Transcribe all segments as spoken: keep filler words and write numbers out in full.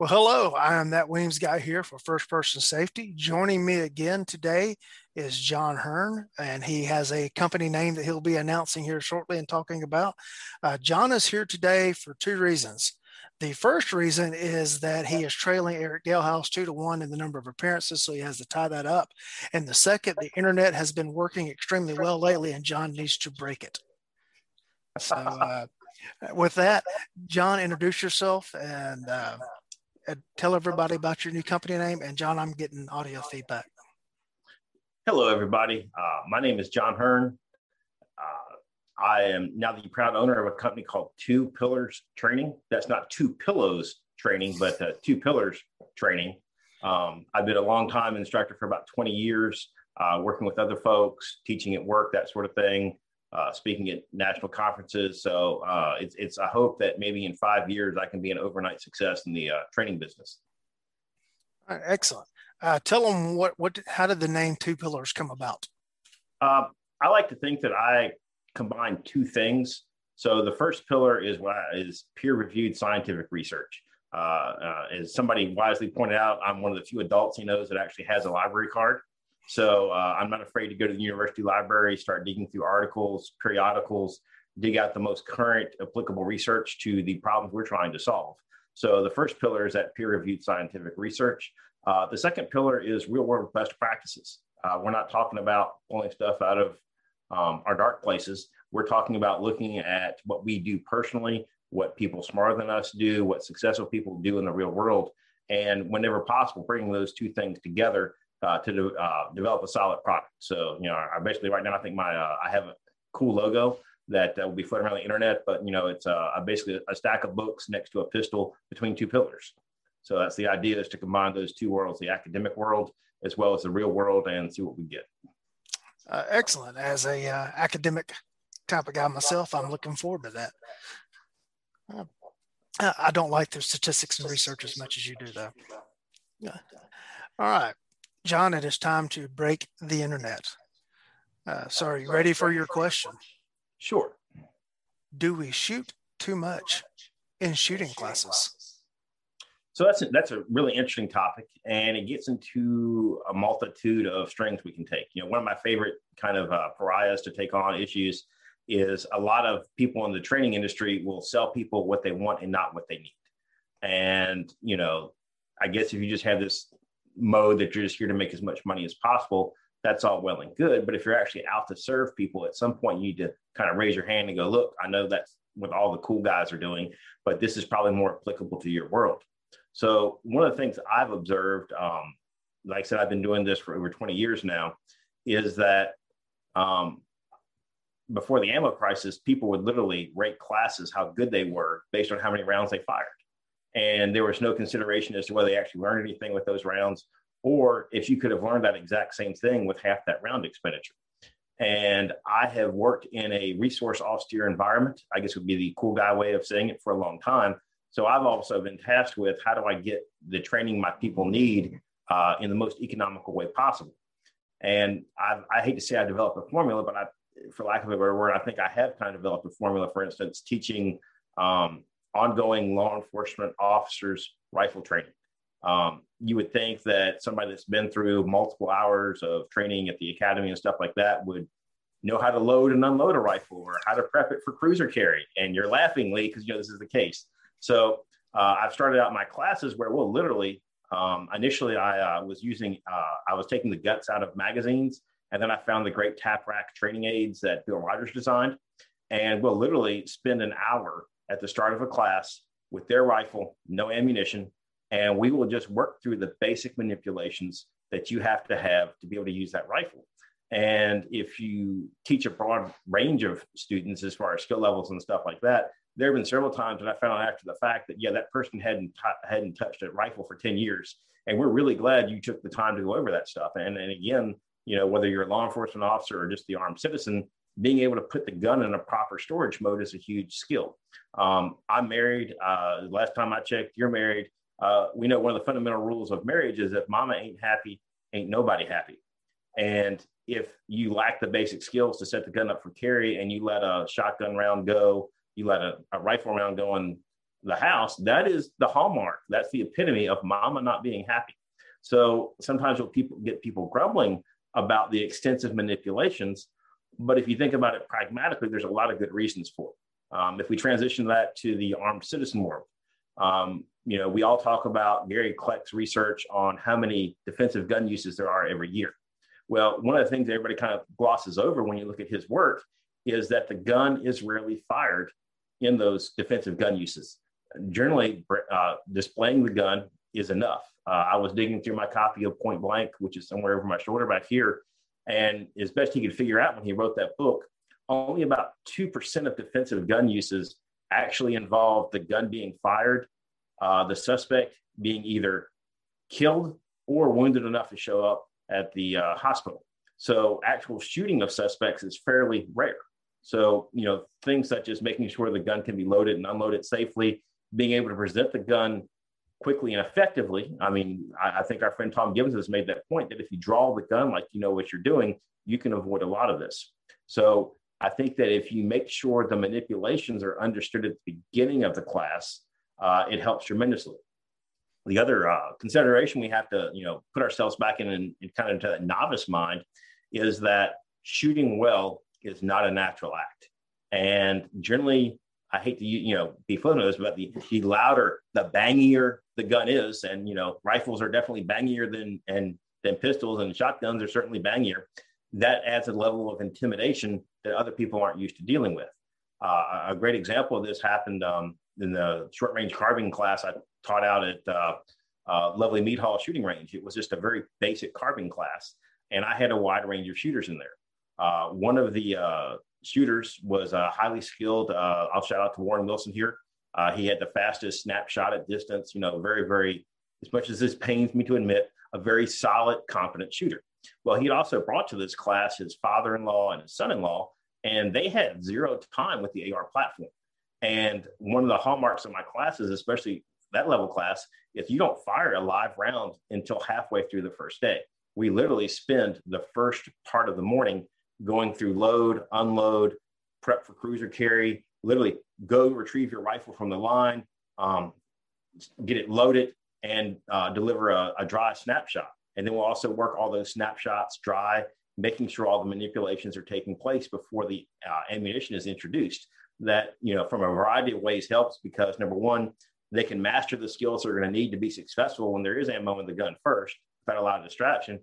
Well, hello, I am that Williams guy here for First Person Safety. Joining me again today is John Hearn, and he has a company name that he'll be announcing here shortly and talking about. Uh, John is here today for two reasons. The first reason is that he is trailing Eric Dalehouse two to one in the number of appearances, so he has to tie that up. And the second, the internet has been working extremely well lately, and John needs to break it. So uh, with that, John, introduce yourself and uh, tell everybody about your new company name. And John, I'm getting audio feedback. Hello, everybody. Uh, my name is John Hearn. Uh, I am now the proud owner of a company called Two Pillars Training. That's not Two Pillows Training, but uh, Two Pillars Training. Um, I've been a long-time instructor for about twenty years, uh, working with other folks, teaching at work, that sort of thing, uh, speaking at national conferences. So uh, it's, it's, I hope that maybe in five years I can be an overnight success in the uh, training business. All right, excellent. Uh, tell them what, what, how did the name Two Pillars come about? Uh, I like to think that I combine two things. So the first pillar is what I, is peer-reviewed scientific research. Uh, uh, as somebody wisely pointed out, I'm one of the few adults he knows that actually has a library card. So uh, I'm not afraid to go to the university library, start digging through articles, periodicals, dig out the most current applicable research to the problems we're trying to solve. So the first pillar is that peer-reviewed scientific research. Uh, the second pillar is real-world best practices. Uh, we're not talking about pulling stuff out of um, our dark places. We're talking about looking at what we do personally, what people smarter than us do, what successful people do in the real world, and whenever possible, bringing those two things together uh, to de- uh, develop a solid product. So, you know, I basically right now I think my uh, I have a cool logo that uh, will be floating around the internet, but you know, it's uh, basically a stack of books next to a pistol between two pillars. So that's the idea, is to combine those two worlds, the academic world as well as the real world, and see what we get. Uh, excellent. As a uh, academic type of guy myself, I'm looking forward to that. Uh, I don't like the statistics and research as much as you do, though. Yeah. All right, John, it is time to break the internet. Uh, so are you ready for your question? Sure. Do we shoot too much in shooting classes? So that's a, that's a really interesting topic, and it gets into a multitude of strings we can take. You know, one of my favorite kind of uh, pariahs to take on issues is a lot of people in the training industry will sell people what they want and not what they need. And, you know, I guess if you just have this mode that you're just here to make as much money as possible, that's all well and good. But if you're actually out to serve people, at some point you need to kind of raise your hand and go, look, I know that's what all the cool guys are doing, but this is probably more applicable to your world. So one of the things I've observed, um, like I said, I've been doing this for over twenty years now, is that um, before the ammo crisis, people would literally rate classes how good they were based on how many rounds they fired. And there was no consideration as to whether they actually learned anything with those rounds, or if you could have learned that exact same thing with half that round expenditure. And I have worked in a resource austere environment, I guess would be the cool guy way of saying it, for a long time. So I've also been tasked with, how do I get the training my people need uh, in the most economical way possible? And I've, I hate to say I developed a formula, but I, for lack of a better word, I think I have kind of developed a formula, for instance, teaching um, ongoing law enforcement officers rifle training. Um, you would think that somebody that's been through multiple hours of training at the academy and stuff like that would know how to load and unload a rifle, or how to prep it for cruiser carry. And you're laughingly, because you know this is the case. So uh, I've started out my classes where we'll literally, um, initially I uh, was using, uh, I was taking the guts out of magazines, and then I found the great tap rack training aids that Bill Rogers designed. And we'll literally spend an hour at the start of a class with their rifle, no ammunition, and we will just work through the basic manipulations that you have to have to be able to use that rifle. And if you teach a broad range of students as far as skill levels and stuff like that, there have been several times that I found out after the fact that, yeah, that person hadn't t- hadn't touched a rifle for ten years. And we're really glad you took the time to go over that stuff. And, and again, you know, whether you're a law enforcement officer or just the armed citizen, being able to put the gun in a proper storage mode is a huge skill. Um, I'm married. Uh, last time I checked, you're married. Uh, we know one of the fundamental rules of marriage is if mama ain't happy, ain't nobody happy. And if you lack the basic skills to set the gun up for carry, and you let a shotgun round go, you let a, a rifle round go on the house, that is the hallmark. That's the epitome of mama not being happy. So sometimes you'll people, get people grumbling about the extensive manipulations. But if you think about it pragmatically, there's a lot of good reasons for it. Um, if we transition that to the armed citizen world, um, you know, we all talk about Gary Kleck's research on how many defensive gun uses there are every year. Well, one of the things that everybody kind of glosses over when you look at his work is that the gun is rarely fired in those defensive gun uses. Generally, uh, displaying the gun is enough. Uh, I was digging through my copy of Point Blank, which is somewhere over my shoulder back here, and as best he could figure out when he wrote that book, only about two percent of defensive gun uses actually involved the gun being fired, uh, the suspect being either killed or wounded enough to show up at the uh, hospital. So actual shooting of suspects is fairly rare. So, you know, things such as making sure the gun can be loaded and unloaded safely, being able to present the gun quickly and effectively. I mean, I, I think our friend Tom Gibbons has made that point that if you draw the gun like you know what you're doing, you can avoid a lot of this. So I think that if you make sure the manipulations are understood at the beginning of the class, uh, it helps tremendously. The other uh, consideration we have to, you know, put ourselves back in and, and kind of into that novice mind is that shooting well is not a natural act. And generally, I hate to, you know, be flippant with this, but the, the louder, the bangier the gun is, and, you know, rifles are definitely bangier than, and, than pistols, and shotguns are certainly bangier. That adds a level of intimidation that other people aren't used to dealing with. Uh, a great example of this happened um, in the short-range carving class I taught out at uh, uh, lovely Mead Hall shooting range. It was just a very basic carving class, and I had a wide range of shooters in there. Uh, one of the uh, shooters was uh, highly skilled. Uh, I'll shout out to Warren Wilson here. Uh, he had the fastest snapshot at distance, you know, very, very, as much as this pains me to admit, a very solid, competent shooter. Well, he'd also brought to this class his father-in-law and his son-in-law, and they had zero time with the A R platform. And one of the hallmarks of my classes, especially that level class, if you don't fire a live round until halfway through the first day, we literally spend the first part of the morning going through load, unload, prep for cruiser carry, literally go retrieve your rifle from the line, um, get it loaded, and uh, deliver a, a dry snapshot. And then we'll also work all those snapshots dry, making sure all the manipulations are taking place before the uh, ammunition is introduced. That, you know, from a variety of ways helps because, number one, they can master the skills they're going to need to be successful when there is ammo in the gun first, without a lot of distraction.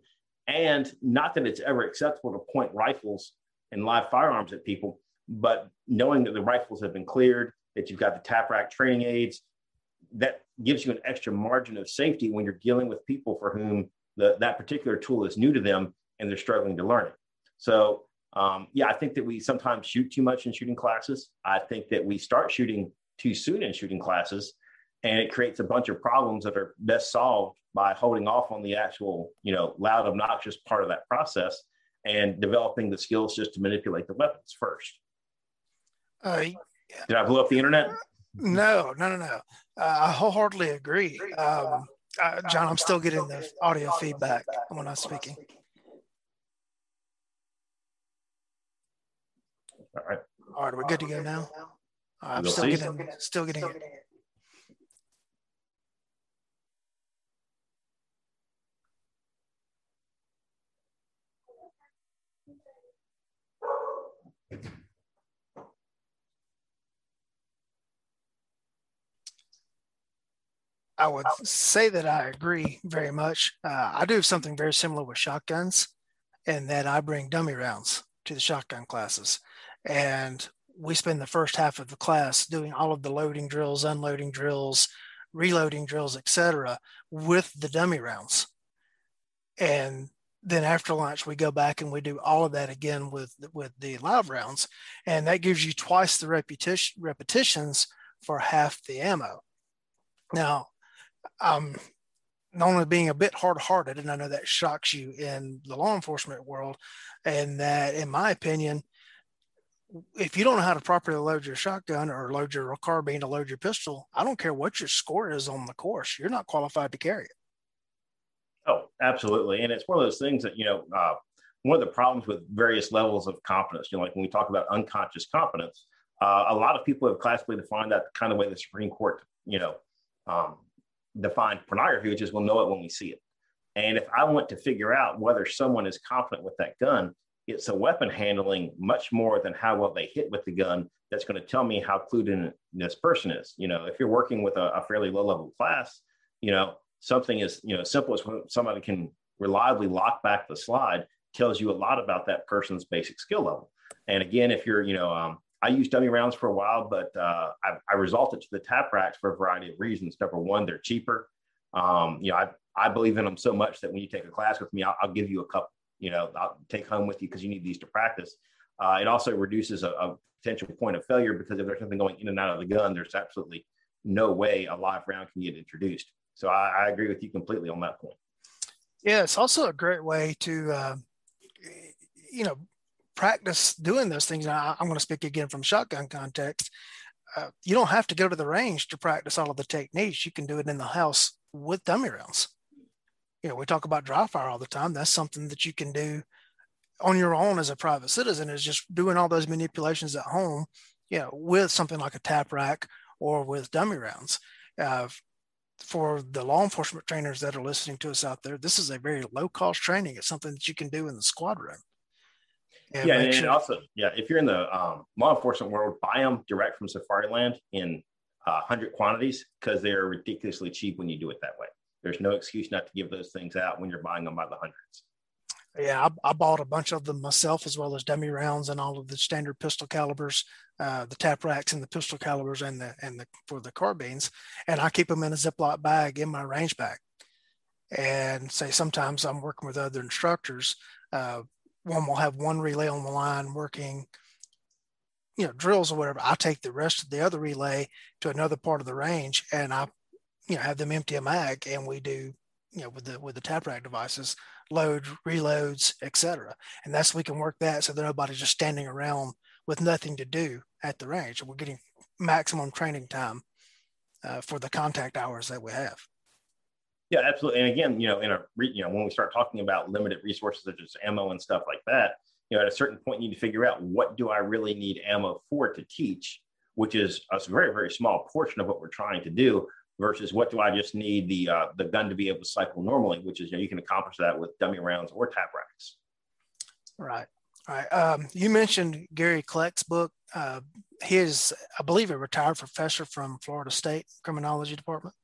And not that it's ever acceptable to point rifles and live firearms at people, but knowing that the rifles have been cleared, that you've got the tap rack training aids, that gives you an extra margin of safety when you're dealing with people for whom the, that particular tool is new to them and they're struggling to learn it. So, um, yeah, I think that we sometimes shoot too much in shooting classes. I think that we start shooting too soon in shooting classes, and it creates a bunch of problems that are best solved by holding off on the actual, you know, loud, obnoxious part of that process and developing the skills just to manipulate the weapons first. Uh, Did I blow up the internet? No, no, no, no. Uh, I wholeheartedly agree. Um, I, John, I'm still getting the audio feedback when I'm speaking. All right. All right, we're good to go now. I'm still getting, still getting it. I would say that I agree very much. Uh, I do something very similar with shotguns, and that I bring dummy rounds to the shotgun classes. And we spend the first half of the class doing all of the loading drills, unloading drills, reloading drills, et cetera, with the dummy rounds. And then after lunch, we go back and we do all of that again with, with the live rounds. And that gives you twice the repetition, repetitions for half the ammo. Now, I'm normally being a bit hard-hearted, and I know that shocks you in the law enforcement world, and that, in my opinion, if you don't know how to properly load your shotgun or load your carbine or load your pistol, I don't care what your score is on the course, you're not qualified to carry it. Oh, absolutely. And it's one of those things that, you know, uh, one of the problems with various levels of competence, you know, like when we talk about unconscious competence, Uh, a lot of people have classically defined that kind of way the Supreme Court, you know, um, defined pornography, which is we'll know it when we see it. And if I want to figure out whether someone is confident with that gun, it's a weapon handling much more than how well they hit with the gun that's going to tell me how clued in this person is. You know, if you're working with a, a fairly low-level class, you know, something as, you know, simple as when somebody can reliably lock back the slide tells you a lot about that person's basic skill level. And again, if you're, you know, um, I used dummy rounds for a while, but uh, I, I resulted to the tap racks for a variety of reasons. Number one, they're cheaper. Um, you know, I, I believe in them so much that when you take a class with me, I'll, I'll give you a couple. You know, I'll take home with you because you need these to practice. Uh, it also reduces a, a potential point of failure, because if there's something going in and out of the gun, there's absolutely no way a live round can get introduced. So I, I agree with you completely on that point. Yeah, it's also a great way to, uh, you know, practice doing those things. Now, I'm going to speak again from shotgun context. Uh, you don't have to go to the range to practice all of the techniques. You can do it in the house with dummy rounds. You know, we talk about dry fire all the time. That's something that you can do on your own as a private citizen, is just doing all those manipulations at home, you know, with something like a tap rack or with dummy rounds. Uh, for the law enforcement trainers that are listening to us out there, this is a very low cost training. It's something that you can do in the squad room. And yeah, and, sure- and also, yeah, if you're in the um, law enforcement world, buy them direct from Safariland in uh, one hundred quantities, because they're ridiculously cheap when you do it that way. There's no excuse not to give those things out when you're buying them by the hundreds. Yeah, I, I bought a bunch of them myself, as well as dummy rounds and all of the standard pistol calibers, uh, the tap racks and the pistol calibers and the and the for the carbines. And I keep them in a Ziploc bag in my range bag. And say sometimes I'm working with other instructors. Uh, one will have one relay on the line working, you know, drills or whatever. I take the rest of the other relay to another part of the range, and I, you know, have them empty a mag, and we do, you know, with the with the tap rack devices, load, reloads, et cetera. And that's, we can work that so that nobody's just standing around with nothing to do at the range. We're getting maximum training time uh, for the contact hours that we have. Yeah, absolutely. And again, you know, in a re, you know, when we start talking about limited resources such as ammo and stuff like that, you know, at a certain point, you need to figure out, what do I really need ammo for to teach, which is a very very small portion of what we're trying to do. Versus what do I just need the uh, the gun to be able to cycle normally, which is, you know, you can accomplish that with dummy rounds or tap racks. Right, all right. Um, you mentioned Gary Kleck's book. Uh, he is, I believe, a retired professor from Florida State Criminology Department.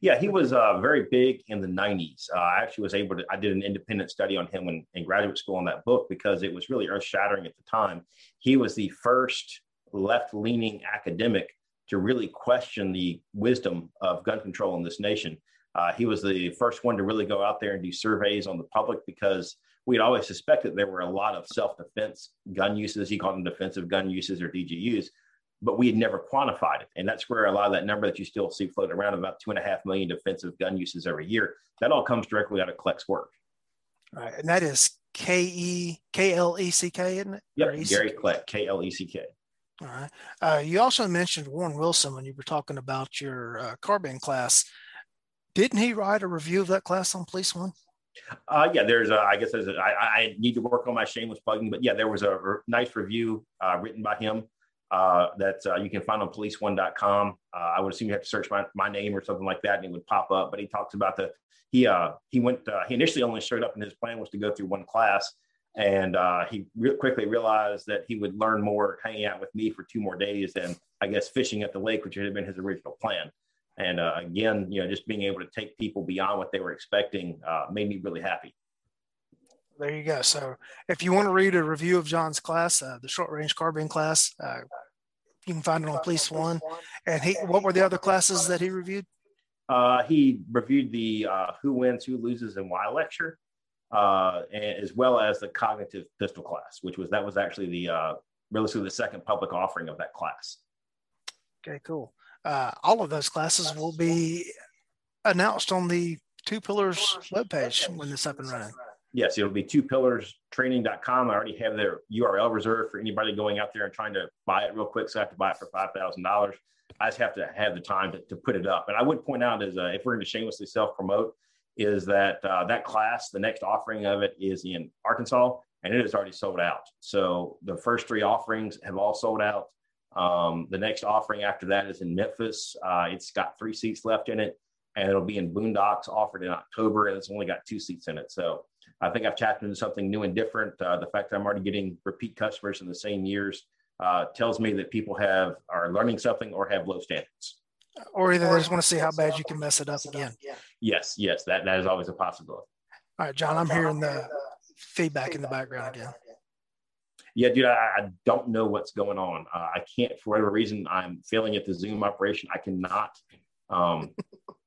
Yeah, he was uh, very big in the nineties. Uh, I actually was able to, I did an independent study on him in, in graduate school on that book, because it was really earth-shattering at the time. He was the first left-leaning academic to really question the wisdom of gun control in this nation. Uh, he was the first one to really go out there and do surveys on the public, because we'd always suspected there were a lot of self-defense gun uses. He called them defensive gun uses, or D G Us, but we had never quantified it. And that's where a lot of that number that you still see floating around, about two and a half million defensive gun uses every year, that all comes directly out of Kleck's work. All right, and that is K E K L E C K, isn't it? Yep, Gary Kleck, K L E C K. All right. Uh, you also mentioned Warren Wilson when you were talking about your uh, carbine class. Didn't he write a review of that class on Police One? Uh, yeah, there's a, I guess there's a, I, I need to work on my shameless plugging, but yeah, there was a re- nice review uh, written by him uh, that uh, you can find on police one dot com. Uh, I would assume you have to search my, my name or something like that, and it would pop up. But he talks about the, he uh, he went, uh, he initially only showed up, and his plan was to go through one class. And uh, he re- quickly realized that he would learn more hanging out with me for two more days than, I guess, fishing at the lake, which had been his original plan. And uh, again, you know, just being able to take people beyond what they were expecting uh, made me really happy. There you go. So if you want to read a review of John's class, uh, the short range carbine class, uh, you can find it on Police One. And he, what were the other classes that he reviewed? Uh, he reviewed the uh, Who Wins, Who Loses, and Why lecture. Uh, and as well as the cognitive pistol class, which was, that was actually the, uh, realistically the second public offering of that class. Okay, cool. Uh, all of those classes will be announced on the Two Pillars webpage when it's up and running. Yes, it'll be two pillars training dot com. I already have their U R L reserved for anybody going out there and trying to buy it real quick. So I have to buy it for five thousand dollars. I just have to have the time to, to put it up. And I would point out, as uh, if we're going to shamelessly self-promote, is that uh, that class, the next offering of it is in Arkansas, and it is already sold out. So the first three offerings have all sold out. Um, the next offering after that is in Memphis. Uh, it's got three seats left in it, and it'll be in Boondocks, offered in October, and it's only got two seats in it. So I think I've tapped into something new and different. Uh, the fact that I'm already getting repeat customers in the same years uh, tells me that people have are learning something or have low standards. Or either they just want to see how bad you can mess it up again. Yes, yes, that, that is always a possibility. All right, John, I'm hearing the feedback in the background again. Yeah, dude, I, I don't know what's going on. Uh, I can't, for whatever reason, I'm failing at the Zoom operation. I cannot um,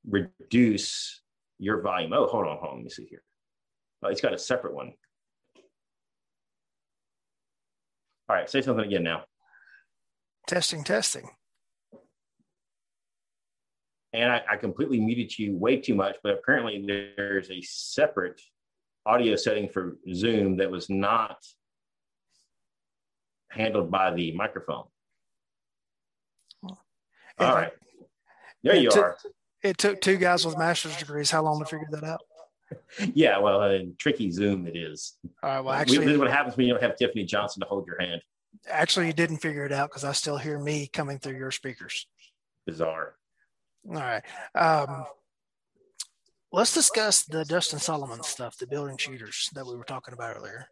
reduce your volume. Oh, hold on, hold on, let me see here. Uh, it's got a separate one. All right, say something again now. Testing, testing. And I, I completely muted you way too much, but apparently there's a separate audio setting for Zoom that was not handled by the microphone. All right. There you are. It took two guys with master's degrees how long to figure that out? Yeah, well, uh, tricky Zoom it is. All right, well, actually, we, this is what happens when you don't have Tiffany Johnson to hold your hand. Actually, you didn't figure it out because I still hear me coming through your speakers. Bizarre. All right. Um, let's discuss the Dustin Solomon stuff, the building shooters that we were talking about earlier.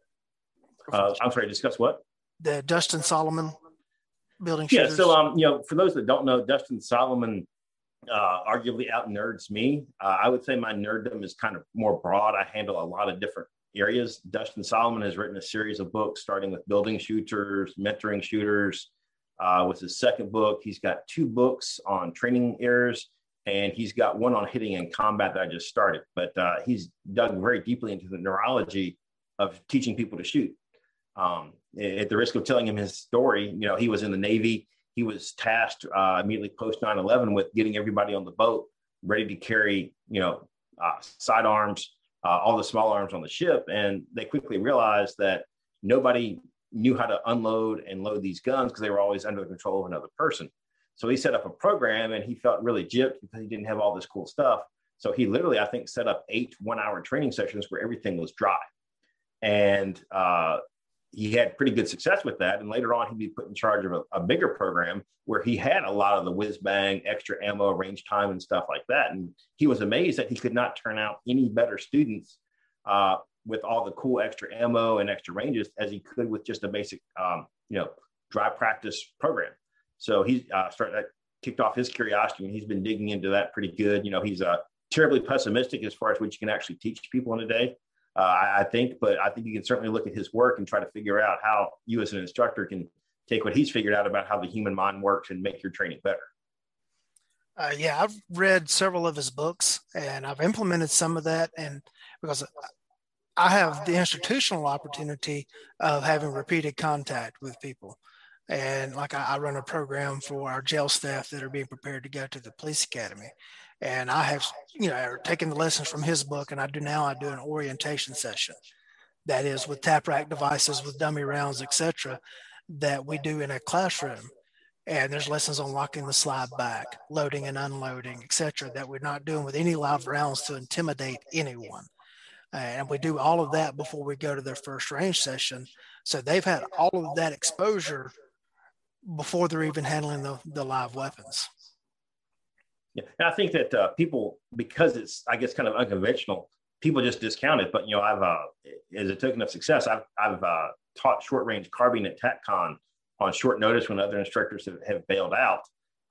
Uh, I'm sorry, discuss what? The Dustin Solomon building shooters. Yeah, so, um, you know, for those that don't know, Dustin Solomon uh, arguably out-nerds me. Uh, I would say my nerddom is kind of more broad. I handle a lot of different areas. Dustin Solomon has written a series of books, starting with building shooters, mentoring shooters. Uh, with his second book, he's got two books on training errors, and he's got one on hitting in combat that I just started. But uh, he's dug very deeply into the neurology of teaching people to shoot. Um, at the risk of telling him his story, you know, he was in the Navy. He was tasked uh, immediately post nine eleven with getting everybody on the boat ready to carry, you know, uh, sidearms, uh, all the small arms on the ship. And they quickly realized that nobody knew how to unload and load these guns because they were always under the control of another person. So he set up a program, and he felt really gypped because he didn't have all this cool stuff. So he literally, I think, set up eight one-hour training sessions where everything was dry. And uh, he had pretty good success with that. And later on, he'd be put in charge of a, a bigger program where he had a lot of the whiz-bang, extra ammo, range time, and stuff like that. And he was amazed that he could not turn out any better students uh, with all the cool extra ammo and extra ranges as he could with just a basic, um, you know, dry practice program. So he uh, started that kicked off his curiosity, and he's been digging into that pretty good. You know, he's uh, terribly pessimistic as far as what you can actually teach people in a day, uh, I, I think, but I think you can certainly look at his work and try to figure out how you as an instructor can take what he's figured out about how the human mind works and make your training better. Uh, yeah, I've read several of his books, and I've implemented some of that, and because I, I have the institutional opportunity of having repeated contact with people. And like I, I run a program for our jail staff that are being prepared to go to the police academy. And I have, you know, taken the lessons from his book, and I do now, I do an orientation session. That is with tap rack devices, with dummy rounds, et cetera, that we do in a classroom. And there's lessons on locking the slide back, loading and unloading, et cetera, that we're not doing with any live rounds to intimidate anyone. And we do all of that before we go to their first range session. So they've had all of that exposure before they're even handling the, the live weapons. Yeah, and I think that uh, people, because it's, I guess, kind of unconventional, people just discount it. But, you know, I've, uh, as a token of success, I've, I've uh, taught short-range carbine at TechCon on short notice when other instructors have, have bailed out,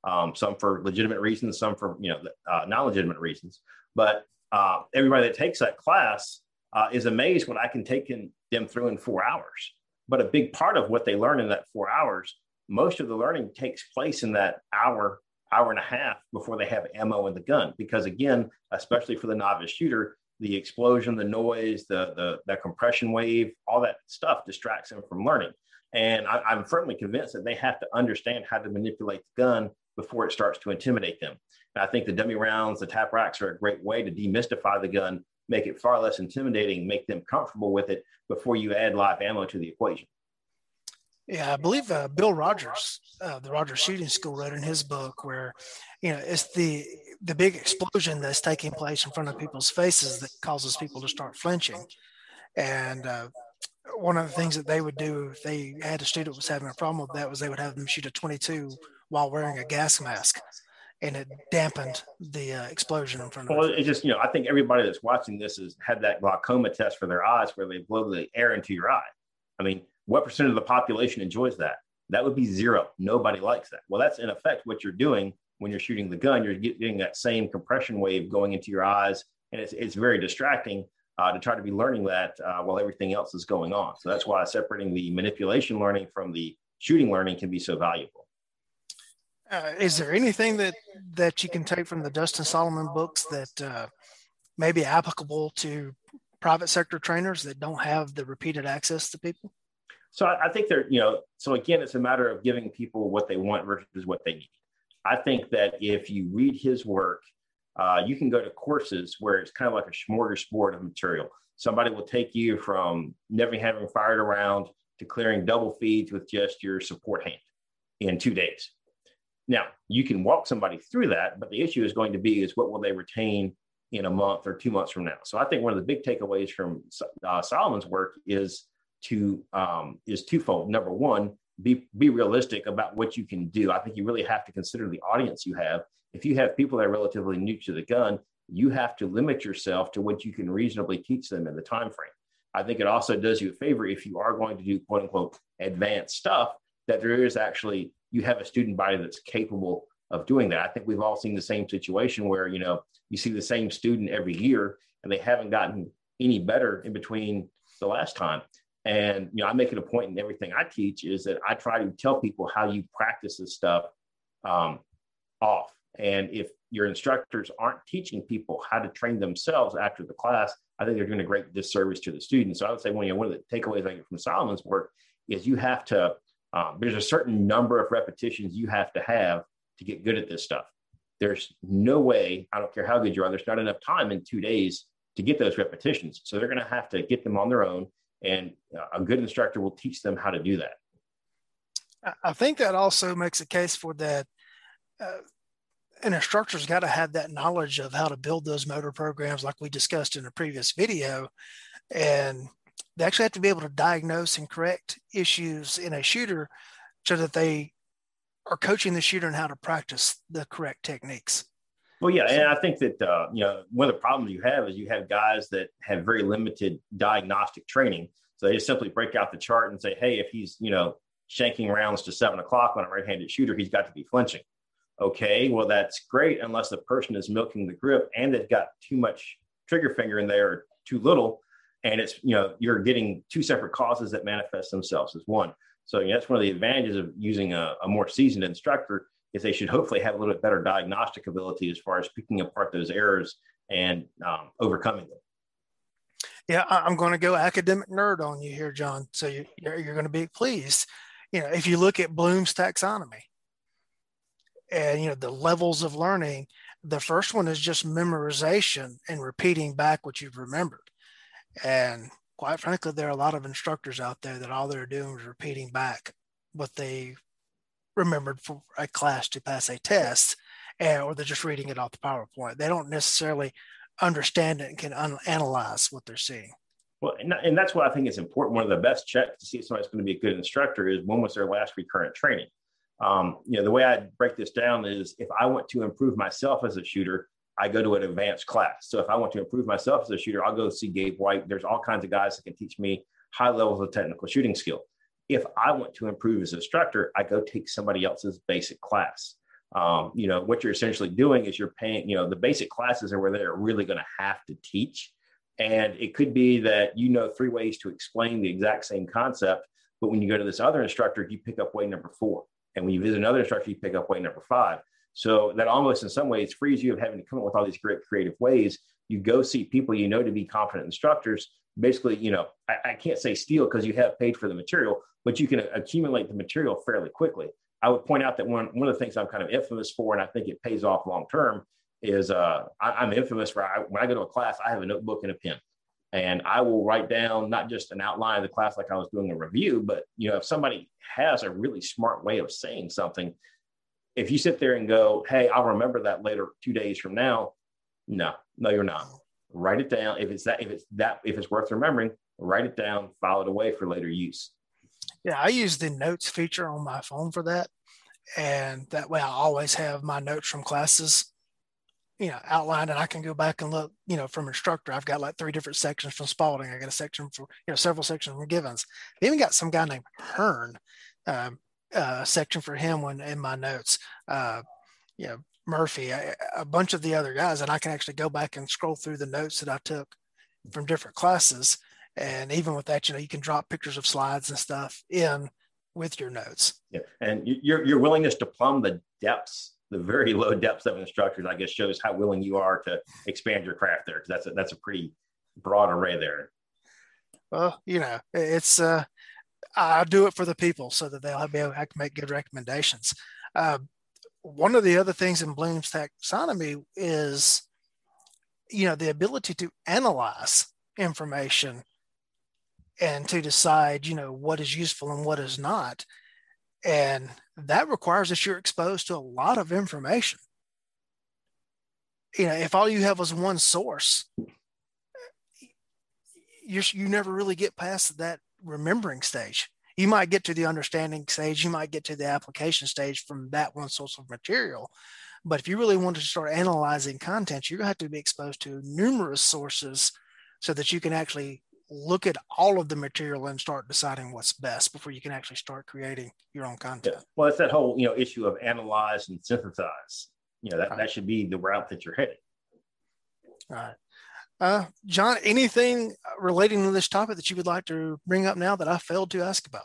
um, some for legitimate reasons, some for, you know, uh, non-legitimate reasons. But Uh, everybody that takes that class uh, is amazed what I can take in, them through in four hours. But a big part of what they learn in that four hours, most of the learning takes place in that hour, hour and a half before they have ammo in the gun. Because again, especially for the novice shooter, the explosion, the noise, the the, the compression wave, all that stuff distracts them from learning. And I, I'm firmly convinced that they have to understand how to manipulate the gun before it starts to intimidate them. And I think the dummy rounds, the tap racks are a great way to demystify the gun, make it far less intimidating, make them comfortable with it before you add live ammo to the equation. Yeah, I believe uh, Bill Rogers, uh, the Rogers Shooting School, wrote in his book where, you know, it's the the big explosion that's taking place in front of people's faces that causes people to start flinching. And uh, one of the things that they would do if they had a student was having a problem with that was they would have them shoot a twenty-two while wearing a gas mask, and it dampened the uh, explosion in front of well, them. Well, it just, you know, I think everybody that's watching this has had that glaucoma test for their eyes where they blow the air into your eye. I mean, what percent of the population enjoys that? That would be zero. Nobody likes that. Well, that's in effect what you're doing when you're shooting the gun. You're getting that same compression wave going into your eyes, and it's, it's very distracting uh, to try to be learning that uh, while everything else is going on. So that's why separating the manipulation learning from the shooting learning can be so valuable. Uh, is there anything that, that you can take from the Dustin Solomon books that uh, may be applicable to private sector trainers that don't have the repeated access to people? So I, I think they're, you know, so again, it's a matter of giving people what they want versus what they need. I think that if you read his work, uh, you can go to courses where it's kind of like a smorgasbord of material. Somebody will take you from never having fired a round to clearing double feeds with just your support hand in two days. Now, you can walk somebody through that, but the issue is going to be is what will they retain in a month or two months from now? So I think one of the big takeaways from uh, Solomon's work is to um, is twofold. Number one, be, be realistic about what you can do. I think you really have to consider the audience you have. If you have people that are relatively new to the gun, you have to limit yourself to what you can reasonably teach them in the time frame. I think it also does you a favor if you are going to do quote unquote advanced stuff, that there is actually, you have a student body that's capable of doing that. I think we've all seen the same situation where, you know, you see the same student every year and they haven't gotten any better in between the last time. And, you know, I make it a point in everything I teach is that I try to tell people how you practice this stuff um, off. And if your instructors aren't teaching people how to train themselves after the class, I think they're doing a great disservice to the students. So I would say one, you know, one of the takeaways I get from Solomon's work is you have to, um, there's a certain number of repetitions you have to have to get good at this stuff. There's no way, I don't care how good you are, there's not enough time in two days to get those repetitions. So they're going to have to get them on their own. And a good instructor will teach them how to do that. I think that also makes a case for that. Uh, an instructor's got to have that knowledge of how to build those motor programs like we discussed in a previous video. And they actually have to be able to diagnose and correct issues in a shooter so that they are coaching the shooter on how to practice the correct techniques. Well, yeah, and I think that, uh, you know, one of the problems you have is you have guys that have very limited diagnostic training. So they just simply break out the chart and say, hey, if he's, you know, shanking rounds to seven o'clock on a right-handed shooter, he's got to be flinching. Okay, well, that's great unless the person is milking the grip and they've got too much trigger finger in there or too little. And it's, you know, you're getting two separate causes that manifest themselves as one. So you know, that's one of the advantages of using a, a more seasoned instructor is they should hopefully have a little bit better diagnostic ability as far as picking apart those errors and um, overcoming them. Yeah, I'm going to go academic nerd on you here, John. So you're, you're going to be pleased. You know, if you look at Bloom's taxonomy and, you know, the levels of learning, the first one is just memorization and repeating back what you've remembered. And quite frankly, there are a lot of instructors out there that all they're doing is repeating back what they remembered for a class to pass a test, and, or they're just reading it off the PowerPoint. They don't necessarily understand it and can un- analyze what they're seeing. Well, and, and that's why I think it's important. One of the best checks to see if somebody's going to be a good instructor is when was their last recurrent training? Um, you know, the way I break this down is if I want to improve myself as a shooter, I go to an advanced class. So if I want to improve myself as a shooter, I'll go see Gabe White. There's all kinds of guys that can teach me high levels of technical shooting skill. If I want to improve as an instructor, I go take somebody else's basic class. Um, you know, what you're essentially doing is you're paying, you know, the basic classes are where they're really going to have to teach. And it could be that, you know, three ways to explain the exact same concept. But when you go to this other instructor, you pick up way number four. And when you visit another instructor, you pick up way number five. So that almost in some ways frees you of having to come up with all these great creative ways. You go see people you know to be competent instructors. Basically, you know, I, I can't say steal because you have paid for the material, but you can accumulate the material fairly quickly. I would point out that one, one of the things I'm kind of infamous for, and I think it pays off long-term, is uh, I, I'm infamous for, I, when I go to a class, I have a notebook and a pen. And I will write down not just an outline of the class like I was doing a review, but, you know, if somebody has a really smart way of saying something, if you sit there and go, hey, I'll remember that later two days from now, no, no, you're not. write it down. If it's that, if it's that, if it's worth remembering, write it down, file it away for later use. Yeah, I use the notes feature on my phone for that. And that way I always have my notes from classes, you know, outlined, and I can go back and look, you know, from instructor. I've got like three different sections from Spalding. I got a section for, you know, several sections from Givens. I even got some guy named Hearn, um, uh, section for him when in my notes, uh, you know, Murphy, a, a bunch of the other guys. And I can actually go back and scroll through the notes that I took from different classes. And even with that, you know, you can drop pictures of slides and stuff in with your notes. Yeah. And your, your willingness to plumb the depths, the very low depths of instructors, I guess, shows how willing you are to expand your craft there. Cause that's a, that's a pretty broad array there. Well, you know, it's, uh, I do it for the people so that they'll be able to make good recommendations. Uh, one of the other things in Bloom's taxonomy is, you know, the ability to analyze information and to decide, you know, what is useful and what is not. And that requires that you're exposed to a lot of information. You know, if all you have was one source, you're, you never really get past that remembering stage. You might get to the understanding stage, you might get to the application stage from that one source of material. But if you really want to start analyzing content, you're going to have to be exposed to numerous sources so that you can actually look at all of the material and start deciding what's best before you can actually start creating your own content. Yeah. Well, it's that whole, you know, issue of analyze and synthesize. You know, that, right. that should be the route that you're headed. All right. Uh, John, anything relating to this topic that you would like to bring up now that I failed to ask about?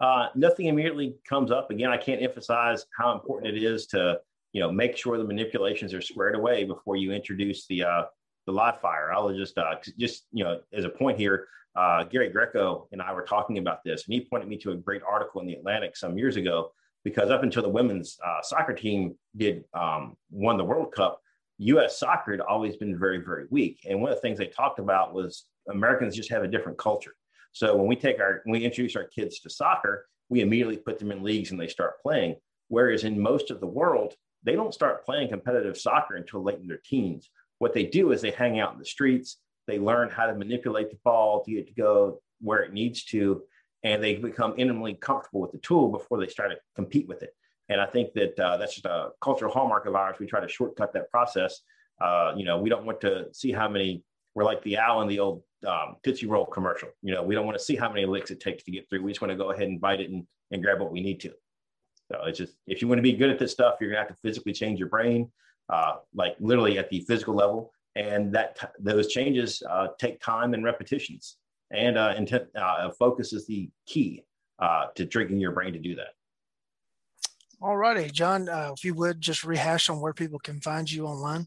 Uh, nothing immediately comes up. Again, I can't emphasize how important it is to, you know, make sure the manipulations are squared away before you introduce the, uh, the live fire. I'll just, uh, just, you know, as a point here, uh, Gary Greco and I were talking about this, and he pointed me to a great article in The Atlantic some years ago, because up until the women's uh, soccer team did um, won the World Cup, U S soccer had always been very, very weak. And one of the things they talked about was Americans just have a different culture. So when we take our, when we introduce our kids to soccer, we immediately put them in leagues and they start playing. Whereas in most of the world, they don't start playing competitive soccer until late in their teens. What they do is they hang out in the streets, they learn how to manipulate the ball to get to go where it needs to, and they become intimately comfortable with the tool before they start to compete with it. And I think that uh, that's just a cultural hallmark of ours. We try to shortcut that process. Uh, you know, we don't want to see how many, we're like the owl in the old um, Tootsie Roll commercial. You know, we don't want to see how many licks it takes to get through. We just want to go ahead and bite it and, and grab what we need to. So it's just, if you want to be good at this stuff, you're going to have to physically change your brain, uh, like literally at the physical level. And that t- those changes uh, take time and repetitions. And uh, intent, uh, focus is the key uh, to tricking your brain to do that. All righty, John, uh, if you would just rehash on where people can find you online.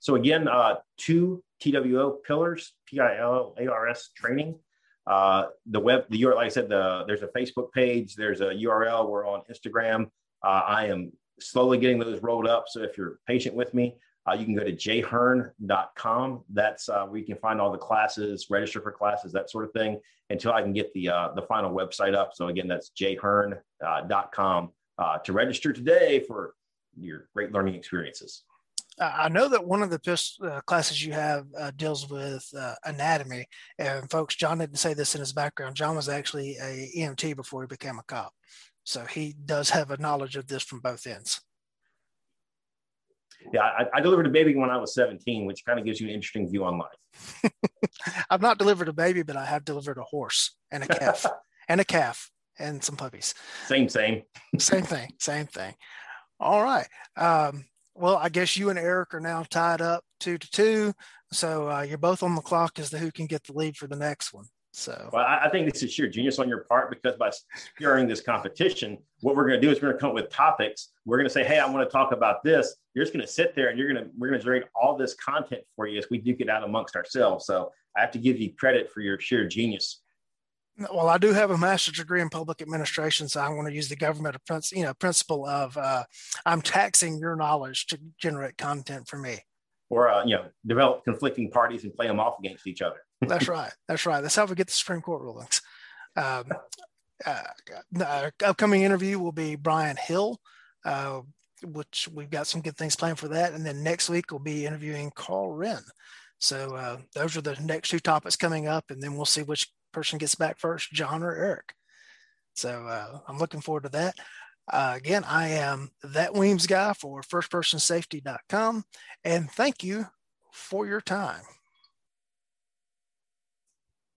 So again, uh, two T W O pillars, P I L L A R S training. Uh, the web, the U R L, like I said, the, there's a Facebook page, there's a U R L, we're on Instagram. Uh, I am slowly getting those rolled up. So if you're patient with me, uh, you can go to j hearn dot com. That's uh, where you can find all the classes, register for classes, that sort of thing, until I can get the, uh, the final website up. So again, that's j hearn dot com. Uh, to register today for your great learning experiences. Uh, I know that one of the pist- uh, classes you have uh, deals with uh, anatomy, and folks, John didn't say this in his background. John was actually a E M T before he became a cop. So he does have a knowledge of this from both ends. Yeah, I, I delivered a baby when I was seventeen, which kind of gives you an interesting view on life. I've not delivered a baby, but I have delivered a horse and a calf and a calf. And some puppies. Same, same. Same thing, same thing. All right. Um, well, I guess you and Eric are now tied up two to two. So uh, you're both on the clock as to who can get the lead for the next one. So well, I, I think this is sheer genius on your part, because by securing this competition, what we're going to do is we're going to come up with topics. We're going to say, hey, I want to talk about this. You're just going to sit there and you're going to, we're going to generate all this content for you as we duke it out amongst ourselves. So I have to give you credit for your sheer genius. Well, I do have a master's degree in public administration, so I want to use the government you know, principle of uh, I'm taxing your knowledge to generate content for me. Or, uh, you know, develop conflicting parties and play them off against each other. That's right. That's right. That's how we get the Supreme Court rulings. Um, uh, our upcoming interview will be Brian Hill, uh, which we've got some good things planned for that. And then next week we'll be interviewing Carl Wren. So uh, those are the next two topics coming up, and then we'll see which person gets back first, John or Eric. So uh, I'm looking forward to that. Uh, again, I am That Weems Guy for First Person Safety dot com, and thank you for your time.